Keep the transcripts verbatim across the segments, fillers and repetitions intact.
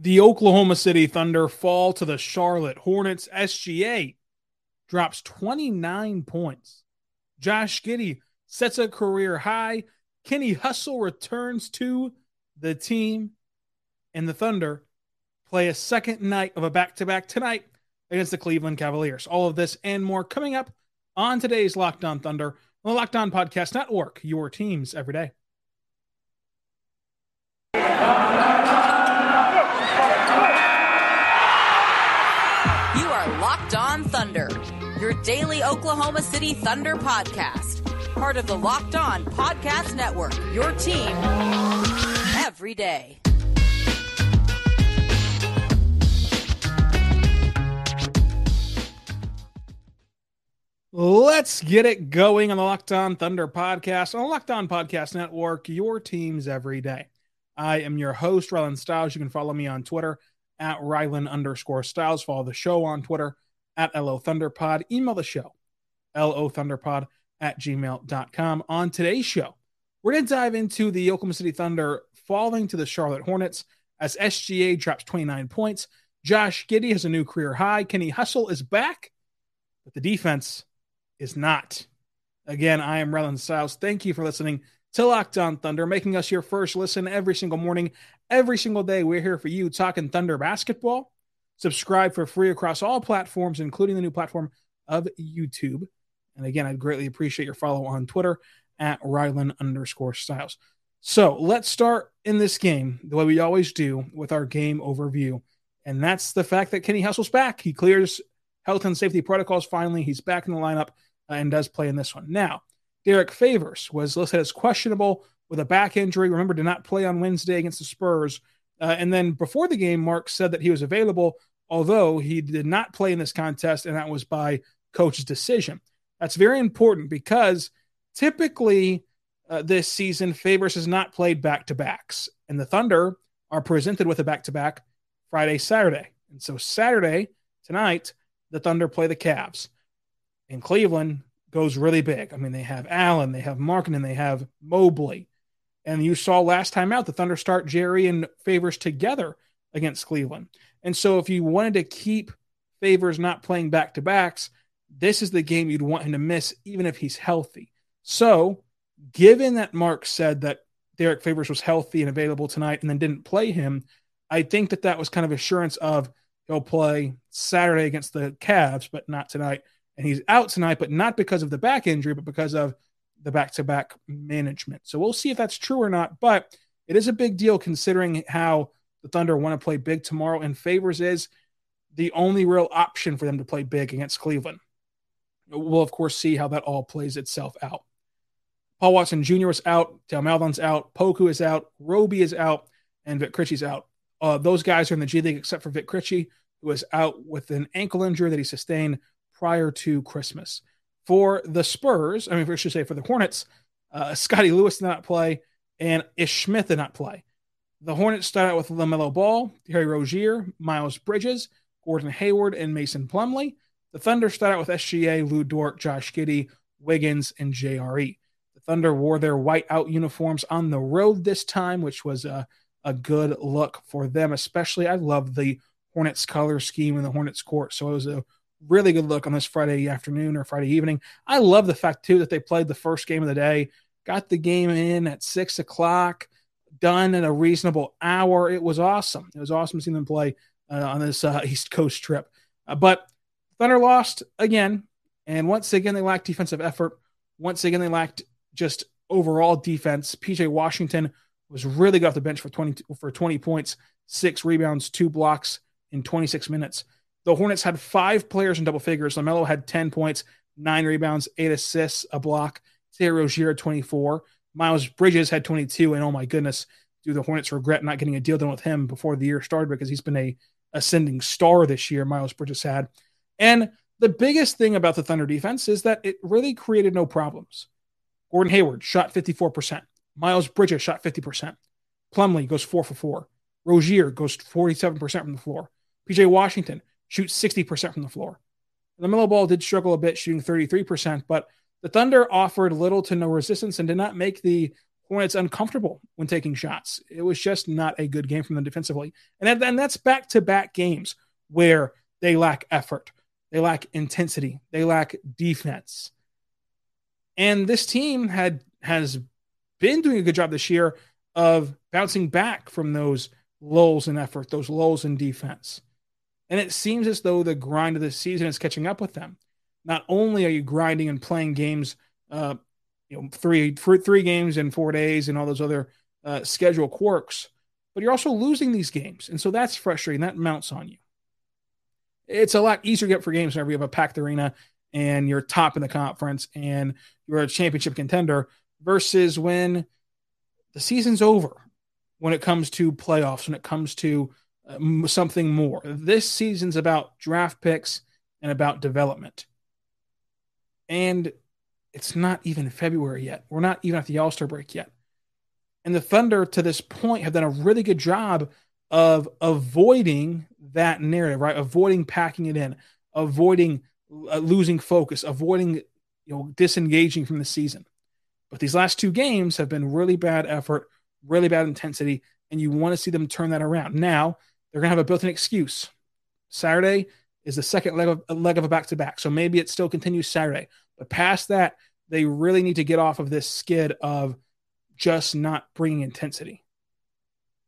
The Oklahoma City Thunder fall to the Charlotte Hornets. S G A drops twenty-nine points. Josh Giddey sets a career high. Kenny Hustle returns to the team. And the Thunder play a second night of a back-to-back tonight against the Cleveland Cavaliers. All of this and more coming up on today's Locked On Thunder on the Locked On Podcast Network, your teams every day. Locked On Thunder, your daily Oklahoma City Thunder podcast. Part of the Locked On Podcast Network, your team every day. Let's get it going on the Locked On Thunder podcast, on the Locked On Podcast Network, your teams every day. I am your host, Rylan Stiles. You can follow me on Twitter at Rylan underscore Stiles. Follow the show on Twitter at L O Thunder Pod. Email the show, L O Thunder Pod at gmail dot com. On today's show, we're going to dive into the Oklahoma City Thunder falling to the Charlotte Hornets as S G A drops twenty-nine points. Josh Giddey has a new career high. Kenny Hustle is back, but the defense is not. Again, I am Rylan Stiles. Thank you for listening to Locked On Thunder, making us your first listen every single morning, every single day. We're here for you, talking Thunder basketball. Subscribe for free across all platforms, including the new platform of YouTube. And again, I'd greatly appreciate your follow on Twitter at Rylan underscore Stiles. So let's start in this game the way we always do with our game overview. And that's the fact that Kenny Hustle's back. He clears health and safety protocols finally. He's back in the lineup and does play in this one. Now, Derrick Favors was listed as questionable with a back injury. Remember, did not play on Wednesday against the Spurs. Uh, and then before the game, Mark said that he was available, although he did not play in this contest, and that was by coach's decision. That's very important because typically uh, this season, Favors has not played back-to-backs, and the Thunder are presented with a back-to-back Friday, Saturday. And so Saturday, tonight, the Thunder play the Cavs. In Cleveland, goes really big. I mean, they have Allen, they have Markkanen, they have Mobley. And you saw last time out, the Thunder start J R E and Favors together against Cleveland. And so if you wanted to keep Favors not playing back-to-backs, this is the game you'd want him to miss, even if he's healthy. So given that Mark said that Derrick Favors was healthy and available tonight and then didn't play him, I think that that was kind of assurance of he'll play Saturday against the Cavs, but not tonight. And he's out tonight, but not because of the back injury, but because of the back-to-back management. So we'll see if that's true or not, but it is a big deal considering how the Thunder want to play big tomorrow, and Favors is the only real option for them to play big against Cleveland. We'll, of course, see how that all plays itself out. Paul Watson Junior is out. Dale Maldon's out. Poku is out. Roby is out. And Vic Critchie's out. Uh, those guys are in the G League except for Vic Critchie, who is out with an ankle injury that he sustained prior to Christmas. For the Spurs, I mean, I should say for the Hornets, uh, Scotty Lewis did not play, and Ish Smith did not play. The Hornets start out with LaMelo Ball, Terry Rozier, Miles Bridges, Gordon Hayward, and Mason Plumlee. The Thunder start out with S G A, Lou Dort, Josh Giddey, Wiggins, and J R E. The Thunder wore their white-out uniforms on the road this time, which was a, a good look for them, especially I love the Hornets color scheme and the Hornets court, so it was a really good look on this Friday afternoon or Friday evening. I love the fact, too, that they played the first game of the day, got the game in at six o'clock, done in a reasonable hour. It was awesome. It was awesome seeing them play uh, on this uh, East Coast trip. Uh, but Thunder lost again, and once again they lacked defensive effort. Once again they lacked just overall defense. P J. Washington was really good off the bench for twenty, for twenty points, six rebounds, two blocks in twenty-six minutes. The Hornets had five players in double figures. LaMelo had ten points, nine rebounds, eight assists, a block. Terry Rozier had twenty-four. Miles Bridges had twenty-two. And oh my goodness, do the Hornets regret not getting a deal done with him before the year started, because he's been a ascending star this year, Miles Bridges had. And the biggest thing about the Thunder defense is that it really created no problems. Gordon Hayward shot fifty-four percent. Miles Bridges shot fifty percent. Plumlee goes four for four. Rozier goes forty-seven percent from the floor. P J. Washington shoots sixty percent from the floor. The LaMelo Ball did struggle a bit, shooting thirty-three percent, but the Thunder offered little to no resistance and did not make the Hornets uncomfortable when taking shots. It was just not a good game from them defensively. And then that's back-to-back games where they lack effort. They lack intensity. They lack defense. And this team had has been doing a good job this year of bouncing back from those lulls in effort, those lulls in defense. And it seems as though the grind of this season is catching up with them. Not only are you grinding and playing games, uh, you know, three three games in four days and all those other uh, schedule quirks, but you're also losing these games. And so that's frustrating. That mounts on you. It's a lot easier to get for games whenever you have a packed arena and you're top in the conference and you're a championship contender versus when the season's over, when it comes to playoffs, when it comes to uh, something more. This season's about draft picks and about development. And it's not even February yet. We're not even at the All-Star break yet. And the Thunder to this point have done a really good job of avoiding that narrative, right? Avoiding packing it in, avoiding uh, losing focus, avoiding, you know, disengaging from the season. But these last two games have been really bad effort, really bad intensity, and you want to see them turn that around. Now they're going to have a built-in excuse. Saturday is the second leg of, leg of a back-to-back, so maybe it still continues Saturday. But past that, they really need to get off of this skid of just not bringing intensity.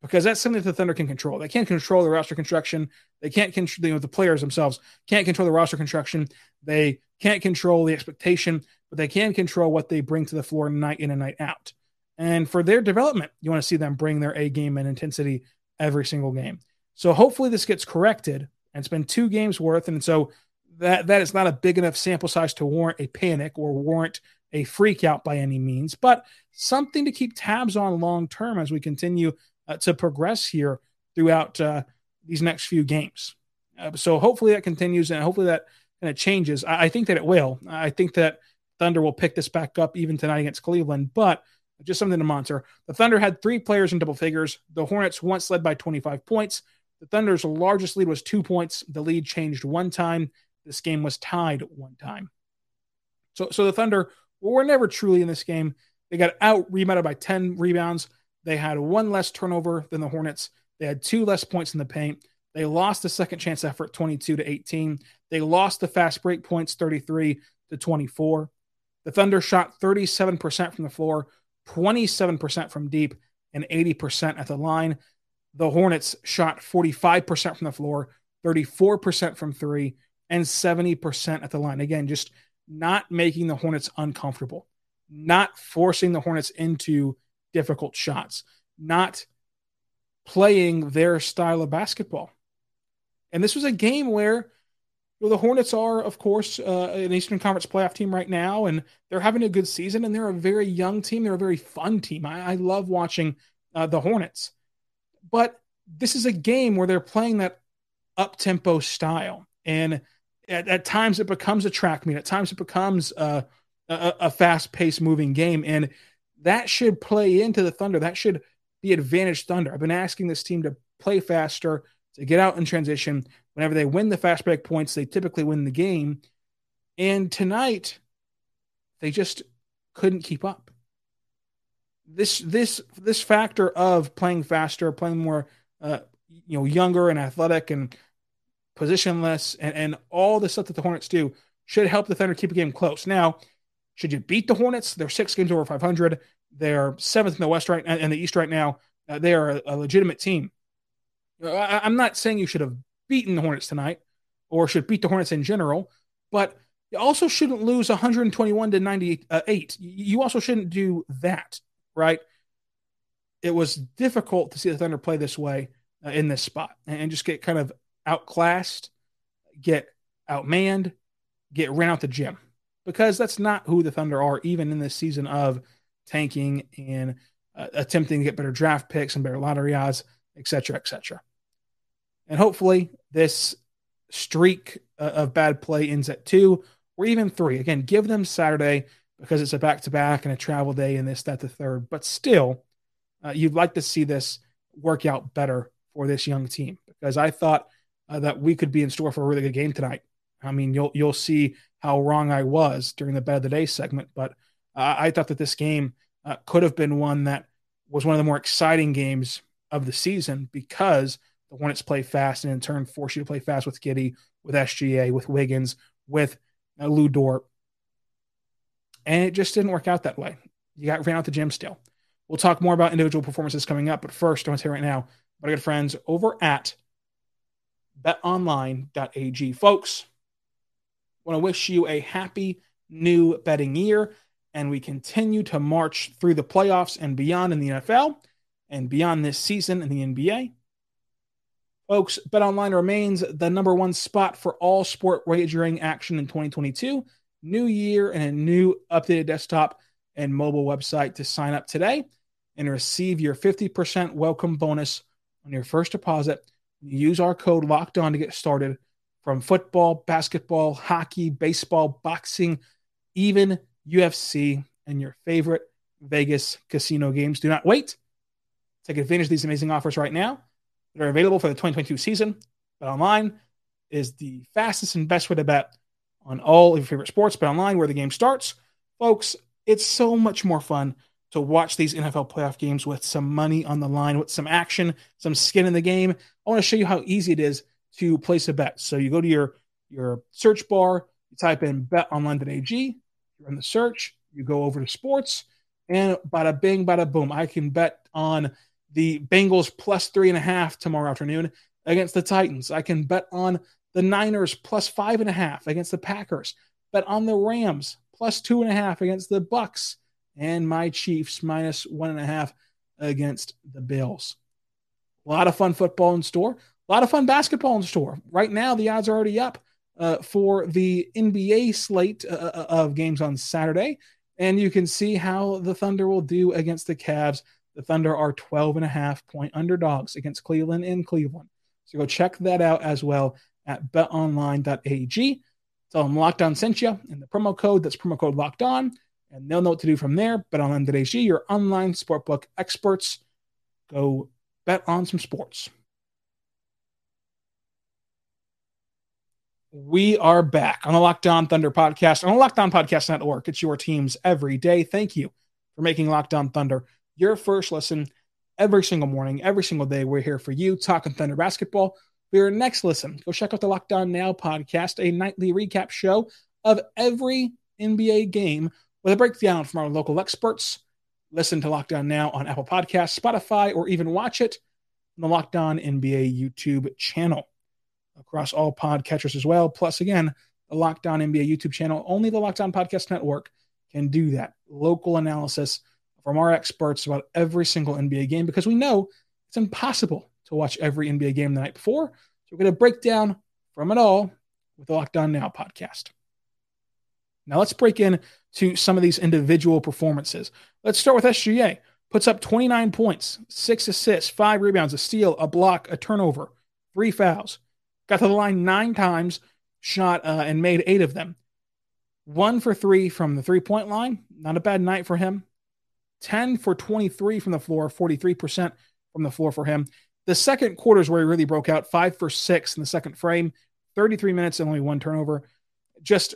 Because that's something that the Thunder can control. They can't control the roster construction. They can't control, you know, the players themselves can't control the roster construction. They can't control the expectation, but they can control what they bring to the floor night in and night out. And for their development, you want to see them bring their A game and intensity every single game. So hopefully this gets corrected. And it's been two games worth. And so that that is not a big enough sample size to warrant a panic or warrant a freak out by any means, but something to keep tabs on long term as we continue to progress here throughout uh, these next few games. Uh, so hopefully that continues and hopefully that kind of changes. I, I think that it will. I think that Thunder will pick this back up even tonight against Cleveland, but just something to monitor. The Thunder had three players in double figures. The Hornets once led by twenty-five points. The Thunder's largest lead was two points. The lead changed one time. This game was tied one time. So, so the Thunder were never truly in this game. They got out-rebounded by ten rebounds. They had one less turnover than the Hornets. They had two less points in the paint. They lost the second chance effort twenty-two to eighteen. They lost the fast break points thirty-three to twenty-four. The Thunder shot thirty-seven percent from the floor, twenty-seven percent from deep, and eighty percent at the line. The Hornets shot forty-five percent from the floor, thirty-four percent from three, and seventy percent at the line. Again, just not making the Hornets uncomfortable, not forcing the Hornets into difficult shots, not playing their style of basketball. And this was a game where, well, the Hornets are, of course, uh, an Eastern Conference playoff team right now, and they're having a good season, and they're a very young team. They're a very fun team. I, I love watching uh, the Hornets. But this is a game where they're playing that up-tempo style. And at, at times it becomes a track meet. At times it becomes a, a, a fast-paced moving game. And that should play into the Thunder. That should be advantage Thunder. I've been asking this team to play faster, to get out in transition. Whenever they win the fast break points, they typically win the game. And tonight, they just couldn't keep up. This this this factor of playing faster, playing more, uh, you know, younger and athletic and positionless, and, and all the stuff that the Hornets do should help the Thunder keep a game close. Now, should you beat the Hornets? They're six games over five hundred. They're seventh in the West right and the East right now. Uh, they are a, a legitimate team. I, I'm not saying you should have beaten the Hornets tonight, or should beat the Hornets in general, but you also shouldn't lose one twenty-one to ninety-eight. You also shouldn't do that, right? It was difficult to see the Thunder play this way uh, in this spot and, and just get kind of outclassed, get outmanned, get ran out the gym. Because that's not who the Thunder are, even in this season of tanking and uh, attempting to get better draft picks and better lottery odds, et cetera, et cetera. And hopefully this streak uh, of bad play ends at two or even three. Again, give them Saturday because it's a back-to-back and a travel day and this, that, the third. But still, uh, you'd like to see this work out better for this young team because I thought uh, that we could be in store for a really good game tonight. I mean, you'll you'll see how wrong I was during the bet of the day segment, but uh, I thought that this game uh, could have been one that was one of the more exciting games of the season, because the Hornets play fast and in turn force you to play fast with Giddey, with S G A, with Wiggins, with uh, Lou Dort. And it just didn't work out that way. You got ran out the gym still. We'll talk more about individual performances coming up, but first, I want to say right now, my good friends over at bet online dot a g. Folks, I want to wish you a happy new betting year, and we continue to march through the playoffs and beyond in the N F L and beyond this season in the N B A. Folks, BetOnline remains the number one spot for all sport wagering action in twenty twenty-two. New year and a new updated desktop and mobile website to sign up today and receive your fifty percent welcome bonus on your first deposit. Use our code Locked On to get started. From football, basketball, hockey, baseball, boxing, even U F C, and your favorite Vegas casino games. Do not wait. Take advantage of these amazing offers right now that are available for the twenty twenty-two season. BetOnline is the fastest and best way to bet on all of your favorite sports. BetOnline, where the game starts. Folks, it's so much more fun to watch these N F L playoff games with some money on the line, with some action, some skin in the game. I want to show you how easy it is to place a bet. So you go to your, your search bar, you type in bet online dot a g, you run the search, you go over to sports, and bada bing, bada boom. I can bet on the Bengals plus three and a half tomorrow afternoon against the Titans. I can bet on the Niners plus five and a half against the Packers. Bet on the Rams plus two and a half against the Bucks, and my Chiefs minus one and a half against the Bills. A lot of fun football in store. A lot of fun basketball in store. Right now, the odds are already up uh, for the N B A slate uh, of games on Saturday, and you can see how the Thunder will do against the Cavs. The Thunder are twelve and a half point underdogs against Cleveland in Cleveland. So go check that out as well at bet online dot a g. Tell them Locked On sent you, and the promo code, that's promo code Locked On, and they'll know what to do from there. bet online dot a g, your online sportbook experts. Go bet on some sports. We are back on the Locked On Thunder podcast, on the Locked On Podcast Network. It's your teams every day. Thank you for making Locked On Thunder your first listen every single morning, every single day. We're here for you, talking Thunder basketball. For your next listen, go check out the Locked On Now podcast, a nightly recap show of every N B A game with a breakdown from our local experts. Listen to Locked On Now on Apple Podcasts, Spotify, or even watch it on the Locked On N B A YouTube channel. Across all podcatchers as well. Plus, again, the Locked On N B A YouTube channel. Only the Locked On Podcast Network can do that. Local analysis from our experts about every single N B A game, because we know it's impossible to watch every N B A game the night before. So we're going to break down from it all with the Locked On Now podcast. Now let's break in to some of these individual performances. Let's start with S G A. Puts up twenty-nine points, six assists, five rebounds, a steal, a block, a turnover, three fouls. Got to the line nine times, shot uh, and made eight of them. One for three from the three-point line. Not a bad night for him. ten for twenty-three from the floor, forty-three percent from the floor for him. The second quarter is where he really broke out. Five for six in the second frame, thirty-three minutes and only one turnover. Just,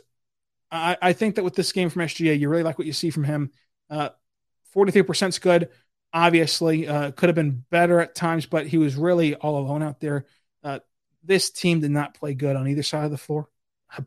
I, I think that with this game from S G A, you really like what you see from him. Uh, forty-three percent is good, obviously. Uh, could have been better at times, but he was really all alone out there. Uh, This team did not play good on either side of the floor,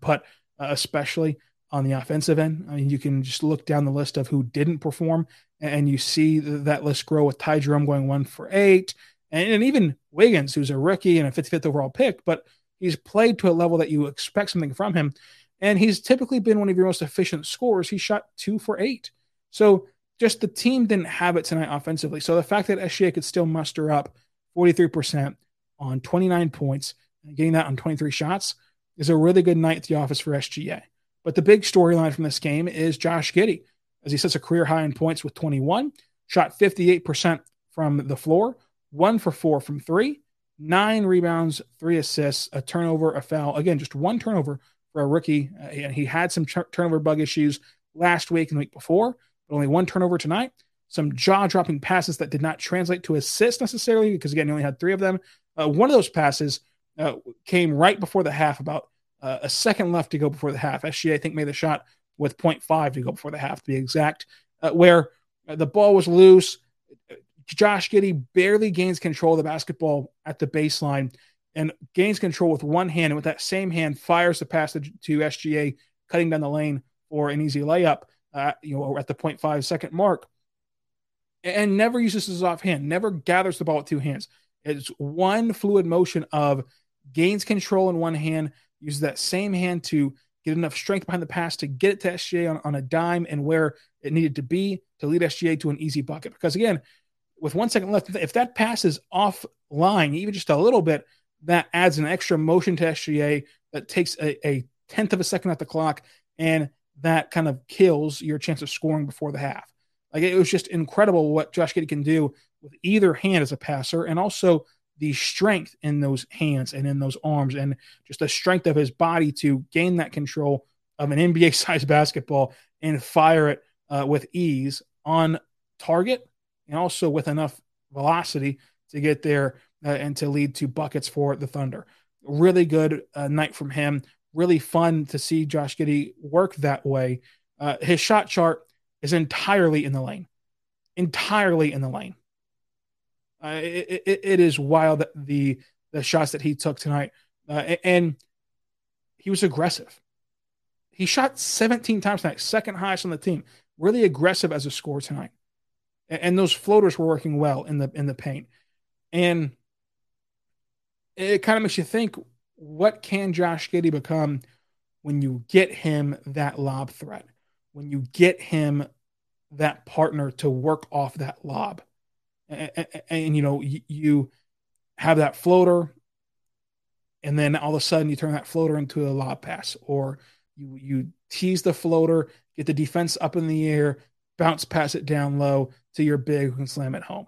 but uh, especially on the offensive end. I mean, you can just look down the list of who didn't perform, and you see that list grow with Ty Jerome going one for eight, and, and even Wiggins, who's a rookie and a fifty-fifth overall pick, but he's played to a level that you expect something from him, and he's typically been one of your most efficient scorers. He shot two for eight. So just the team didn't have it tonight offensively. So the fact that S G A could still muster up forty-three percent on twenty-nine points, getting that on twenty-three shots, is a really good night at the office for S G A. But the big storyline from this game is Josh Giddey, as he sets a career high in points with twenty-one, shot fifty-eight percent from the floor, one for four from three, nine rebounds, three assists, a turnover, a foul. Again, just one turnover for a rookie. Uh, and he had some tr- turnover bug issues last week and the week before, but only one turnover tonight. Some jaw-dropping passes that did not translate to assists necessarily, because again, he only had three of them. Uh, one of those passes Uh, came right before the half, about uh, a second left to go before the half. S G A, I think, made the shot with point five to go before the half, to be exact, uh, where The ball was loose. Josh Giddey barely gains control of the basketball at the baseline and gains control with one hand. And with that same hand, fires the pass to, to S G A, cutting down the lane for an easy layup, uh, you know, at the point five second mark. And never uses his offhand, never gathers the ball with two hands. It's one fluid motion of gains control in one hand, uses that same hand to get enough strength behind the pass to get it to S G A on, on a dime and where it needed to be to lead S G A to an easy bucket. Because again, with one second left, if that pass is offline, even just a little bit, that adds an extra motion to S G A that takes a, a tenth of a second off the clock, and that kind of kills your chance of scoring before the half. Like, it was just incredible what Josh Giddey can do with either hand as a passer, and also the strength in those hands and in those arms, and just the strength of his body to gain that control of an N B A-sized basketball and fire it uh, with ease on target, and also with enough velocity to get there uh, and to lead to buckets for the Thunder. Really good uh, night from him. Really fun to see Josh Giddey work that way. Uh, his shot chart is entirely in the lane, entirely in the lane. Uh, it, it, it is wild, the the shots that he took tonight. Uh, and he was aggressive. He shot seventeen times tonight, second highest on the team. Really aggressive as a scorer tonight. And, and those floaters were working well in the in the paint. And it kind of makes you think, what can Josh Giddey become when you get him that lob threat? When you get him that partner to work off that lob? And, and, and, you know, you, you have that floater, and then all of a sudden you turn that floater into a lob pass, or you you tease the floater, get the defense up in the air, bounce pass it down low to your big who can slam it home.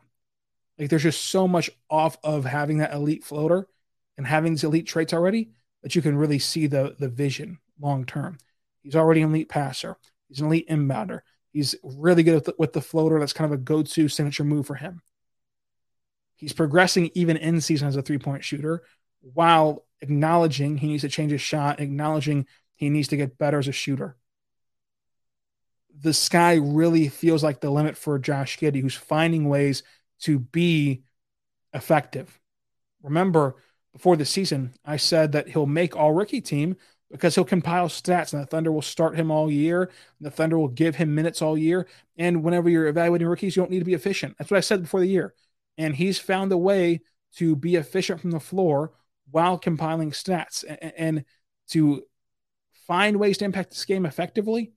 Like, there's just so much off of having that elite floater and having these elite traits already that you can really see the the vision long term. He's already an elite passer. He's an elite inbounder. He's really good with the, with the floater. That's kind of a go-to signature move for him. He's progressing even in season as a three-point shooter, while acknowledging he needs to change his shot, acknowledging he needs to get better as a shooter. The sky really feels like the limit for Josh Giddey, who's finding ways to be effective. Remember, before the season, I said that he'll make all-rookie team because he'll compile stats, and the Thunder will start him all year, and the Thunder will give him minutes all year. And whenever you're evaluating rookies, you don't need to be efficient. That's what I said before the year. And he's found a way to be efficient from the floor while compiling stats, and, and to find ways to impact this game effectively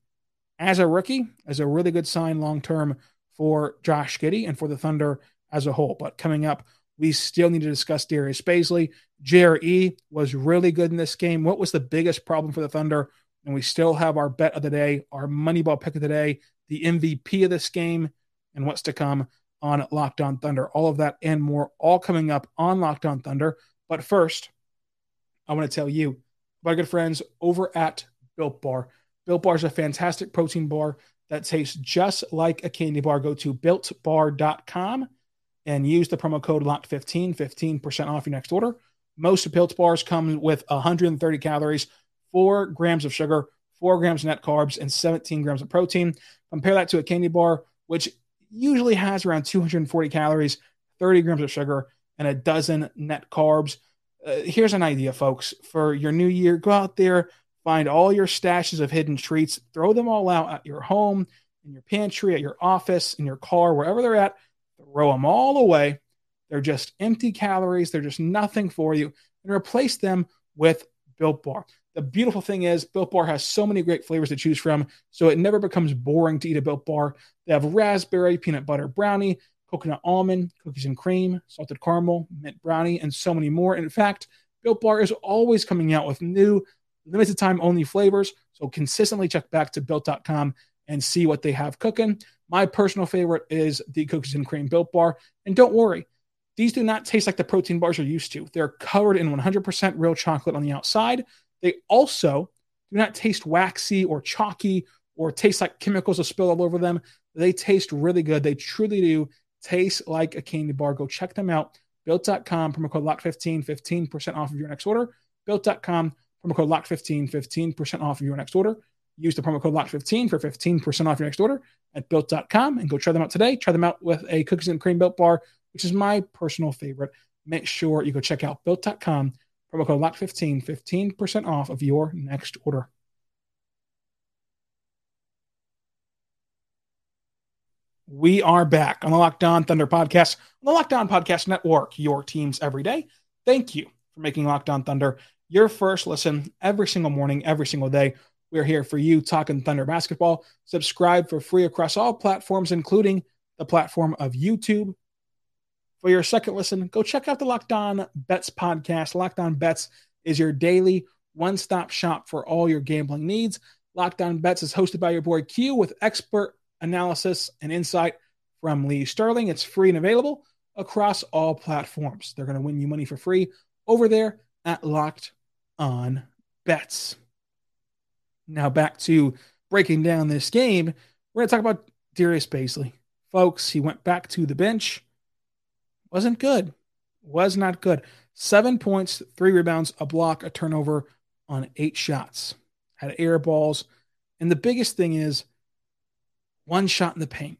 as a rookie is a really good sign long-term for Josh Giddey and for the Thunder as a whole. But coming up, we still need to discuss Darius Bazley. J R E was really good in this game. What was the biggest problem for the Thunder? And we still have our bet of the day, our Moneyball pick of the day, the M V P of this game, and what's to come on Locked On Thunder. All of that and more, all coming up on Locked On Thunder. But first, I want to tell you about our good friends over at Built Bar. Built Bar is a fantastic protein bar that tastes just like a candy bar. Go to built bar dot com. and use the promo code locked fifteen, fifteen percent off your next order. Most Built Bars come with one hundred thirty calories, four grams of sugar, four grams of net carbs, and seventeen grams of protein. Compare that to a candy bar, which usually has around two hundred forty calories, thirty grams of sugar, and a dozen net carbs. Uh, here's an idea, folks. For your new year, go out there, find all your stashes of hidden treats, throw them all out at your home, in your pantry, at your office, in your car, wherever they're at. Throw them all away. They're just empty calories. They're just nothing for you. And replace them with Built Bar. The beautiful thing is Built Bar has so many great flavors to choose from, so it never becomes boring to eat a Built Bar. They have raspberry, peanut butter brownie, coconut almond, cookies and cream, salted caramel, mint brownie, and so many more. And in fact, Built Bar is always coming out with new, limited time only flavors, so consistently check back to built dot com and see what they have cooking. My personal favorite is the Cookies and Cream Built Bar. And don't worry, these do not taste like the protein bars you're used to. They're covered in one hundred percent real chocolate on the outside. They also do not taste waxy or chalky or taste like chemicals will spill all over them. They taste really good. They truly do taste like a candy bar. Go check them out. built dot com, promo code locked fifteen, fifteen percent off of your next order. built dot com, promo code locked fifteen, fifteen percent off of your next order. Use the promo code Locked fifteen for fifteen percent off your next order at built dot com and go try them out today. Try them out with a cookies and cream Built Bar, which is my personal favorite. Make sure you go check out built dot com, promo code Locked fifteen, fifteen percent off of your next order. We are back on the Locked On Thunder podcast, on the Locked On Podcast Network, your teams every day. Thank you for making Locked On Thunder your first listen every single morning, every single day. We're here for you talking Thunder basketball. Subscribe for free across all platforms, including the platform of YouTube. For your second listen, go check out the Locked On Bets podcast. Locked On Bets is your daily one-stop shop for all your gambling needs. Locked On Bets is hosted by your boy Q with expert analysis and insight from Lee Sterling. It's free and available across all platforms. They're going to win you money for free over there at Locked On Bets. Now back to breaking down this game. We're going to talk about Darius Bazley. Folks, he went back to the bench. Wasn't good. Was not good. Seven points, three rebounds, a block, a turnover on eight shots. Had air balls. And the biggest thing is one shot in the paint.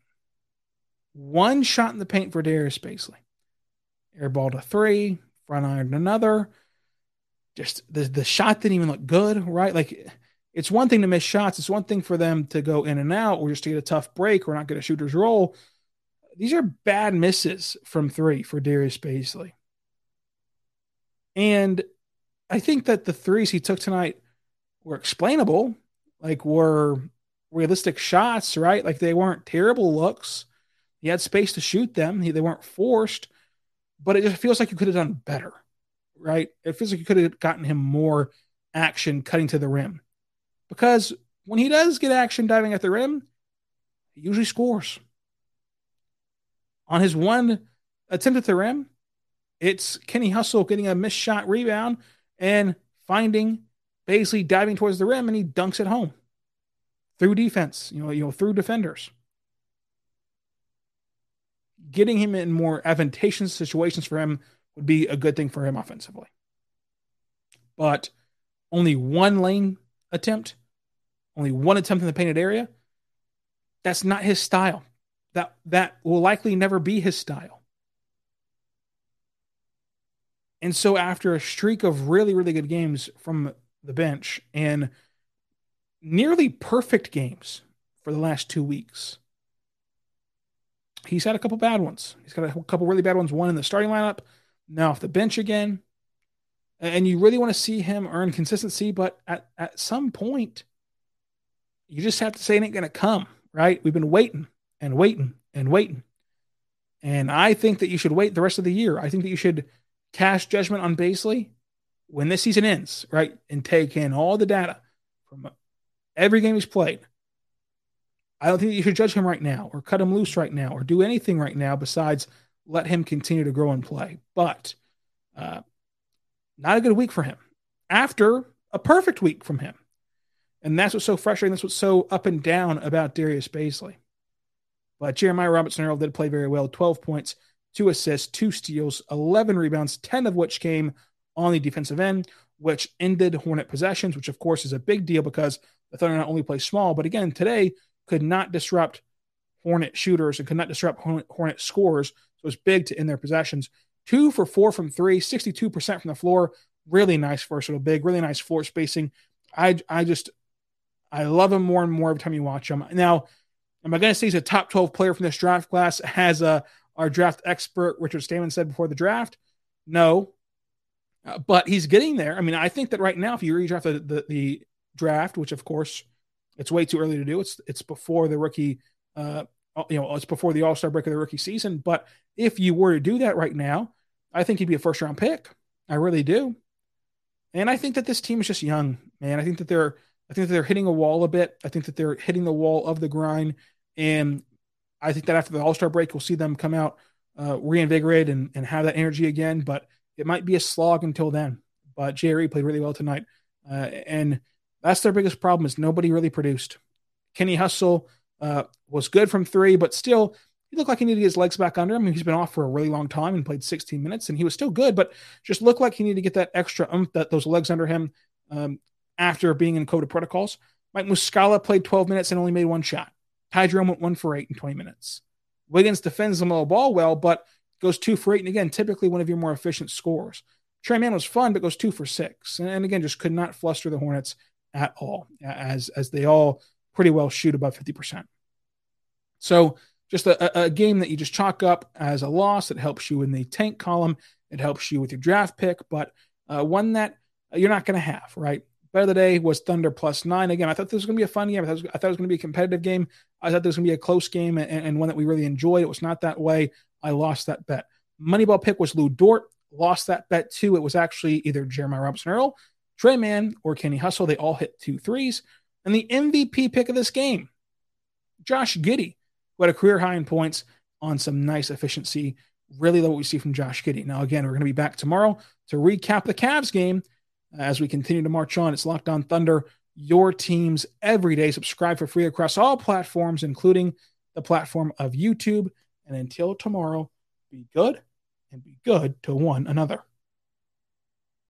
One shot in the paint for Darius Bazley. Air ball to three, front iron another. Just the, the shot didn't even look good, right? Like, it's one thing to miss shots. It's one thing for them to go in and out or just to get a tough break or not get a shooter's roll. These are bad misses from three for Darius Bazley. And I think that the threes he took tonight were explainable, like were realistic shots, right? Like they weren't terrible looks. He had space to shoot them. He, they weren't forced, but it just feels like you could have done better, right? It feels like you could have gotten him more action cutting to the rim. Because when he does get action diving at the rim, he usually scores. On his one attempt at the rim, it's Kenny Hustle getting a missed shot rebound and finding Bazley diving towards the rim, and he dunks it home through defense, you know, you know, through defenders. Getting him in more advantageous situations for him would be a good thing for him offensively. But only one lane attempt, only one attempt in the painted area, that's not his style. That that will likely never be his style. And so after a streak of really, really good games from the bench and nearly perfect games for the last two weeks, he's had a couple bad ones. He's got a couple really bad ones, one in the starting lineup, now off the bench again. And you really want to see him earn consistency, but at, at some point, you just have to say it ain't going to come, right? We've been waiting and waiting and waiting. And I think that you should wait the rest of the year. I think that you should cast judgment on Bazley when this season ends, right? And take in all the data from every game he's played. I don't think that you should judge him right now or cut him loose right now or do anything right now besides let him continue to grow and play. But uh, not a good week for him after a perfect week from him. And that's what's so frustrating. That's what's so up and down about Darius Bazley. But Jeremiah Robinson-Earl did play very well. twelve points, two assists, two steals, eleven rebounds, ten of which came on the defensive end, which ended Hornet possessions, which of course is a big deal because the Thunder not only play small, but again, today could not disrupt Hornet shooters and could not disrupt Hornet scorers. So it's big to end their possessions. Two for four from three, sixty-two percent from the floor. Really nice versatile big, really nice floor spacing. I I just, I love him more and more every time you watch him. Now, am I going to say he's a top twelve player from this draft class, as uh, our draft expert Richard Stamen said before the draft? No, uh, but he's getting there. I mean, I think that right now, if you redraft the, the, the draft, which of course it's way too early to do, it's it's before the rookie, uh, you know, it's before the All-Star break of the rookie season. But if you were to do that right now, I think he'd be a first-round pick. I really do. And I think that this team is just young, man. I think that they're, I think that they're hitting a wall a bit. I think that they're hitting the wall of the grind. And I think that after the All-Star break, we'll see them come out uh, reinvigorated and, and have that energy again. But it might be a slog until then. But J R E played really well tonight. Uh, and that's their biggest problem is nobody really produced. Kenny Hustle uh, was good from three, but still he looked like he needed to get his legs back under him. He's been off for a really long time and played sixteen minutes, and he was still good, but just looked like he needed to get that extra oomph, that those legs under him um, after being in COVID protocols. Mike Muscala played twelve minutes and only made one shot. Ty Jerome went one for eight in twenty minutes. Wiggins defends LaMelo Ball well, but goes two for eight. And again, typically one of your more efficient scores. Trey Mann was fun, but goes two for six. And, and again, just could not fluster the Hornets at all, as, as they all pretty well shoot above fifty percent. So just a, a game that you just chalk up as a loss. It helps you in the tank column. It helps you with your draft pick, but uh, one that you're not going to have, right? Better of the day was Thunder plus nine. Again, I thought this was going to be a fun game. I thought it was, was going to be a competitive game. I thought there was going to be a close game and, and one that we really enjoyed. It was not that way. I lost that bet. Moneyball pick was Lou Dort. Lost that bet too. It was actually either Jeremiah Robinson-Earl, Trey Mann, or Kenny Hustle. They all hit two threes. And the M V P pick of this game, Josh Giddey, who had a career high in points on some nice efficiency. Really love what we see from Josh Giddey. Now, again, we're going to be back tomorrow to recap the Cavs game as we continue to march on. It's Locked On Thunder, your teams every day. Subscribe for free across all platforms, including the platform of YouTube. And until tomorrow, be good and be good to one another.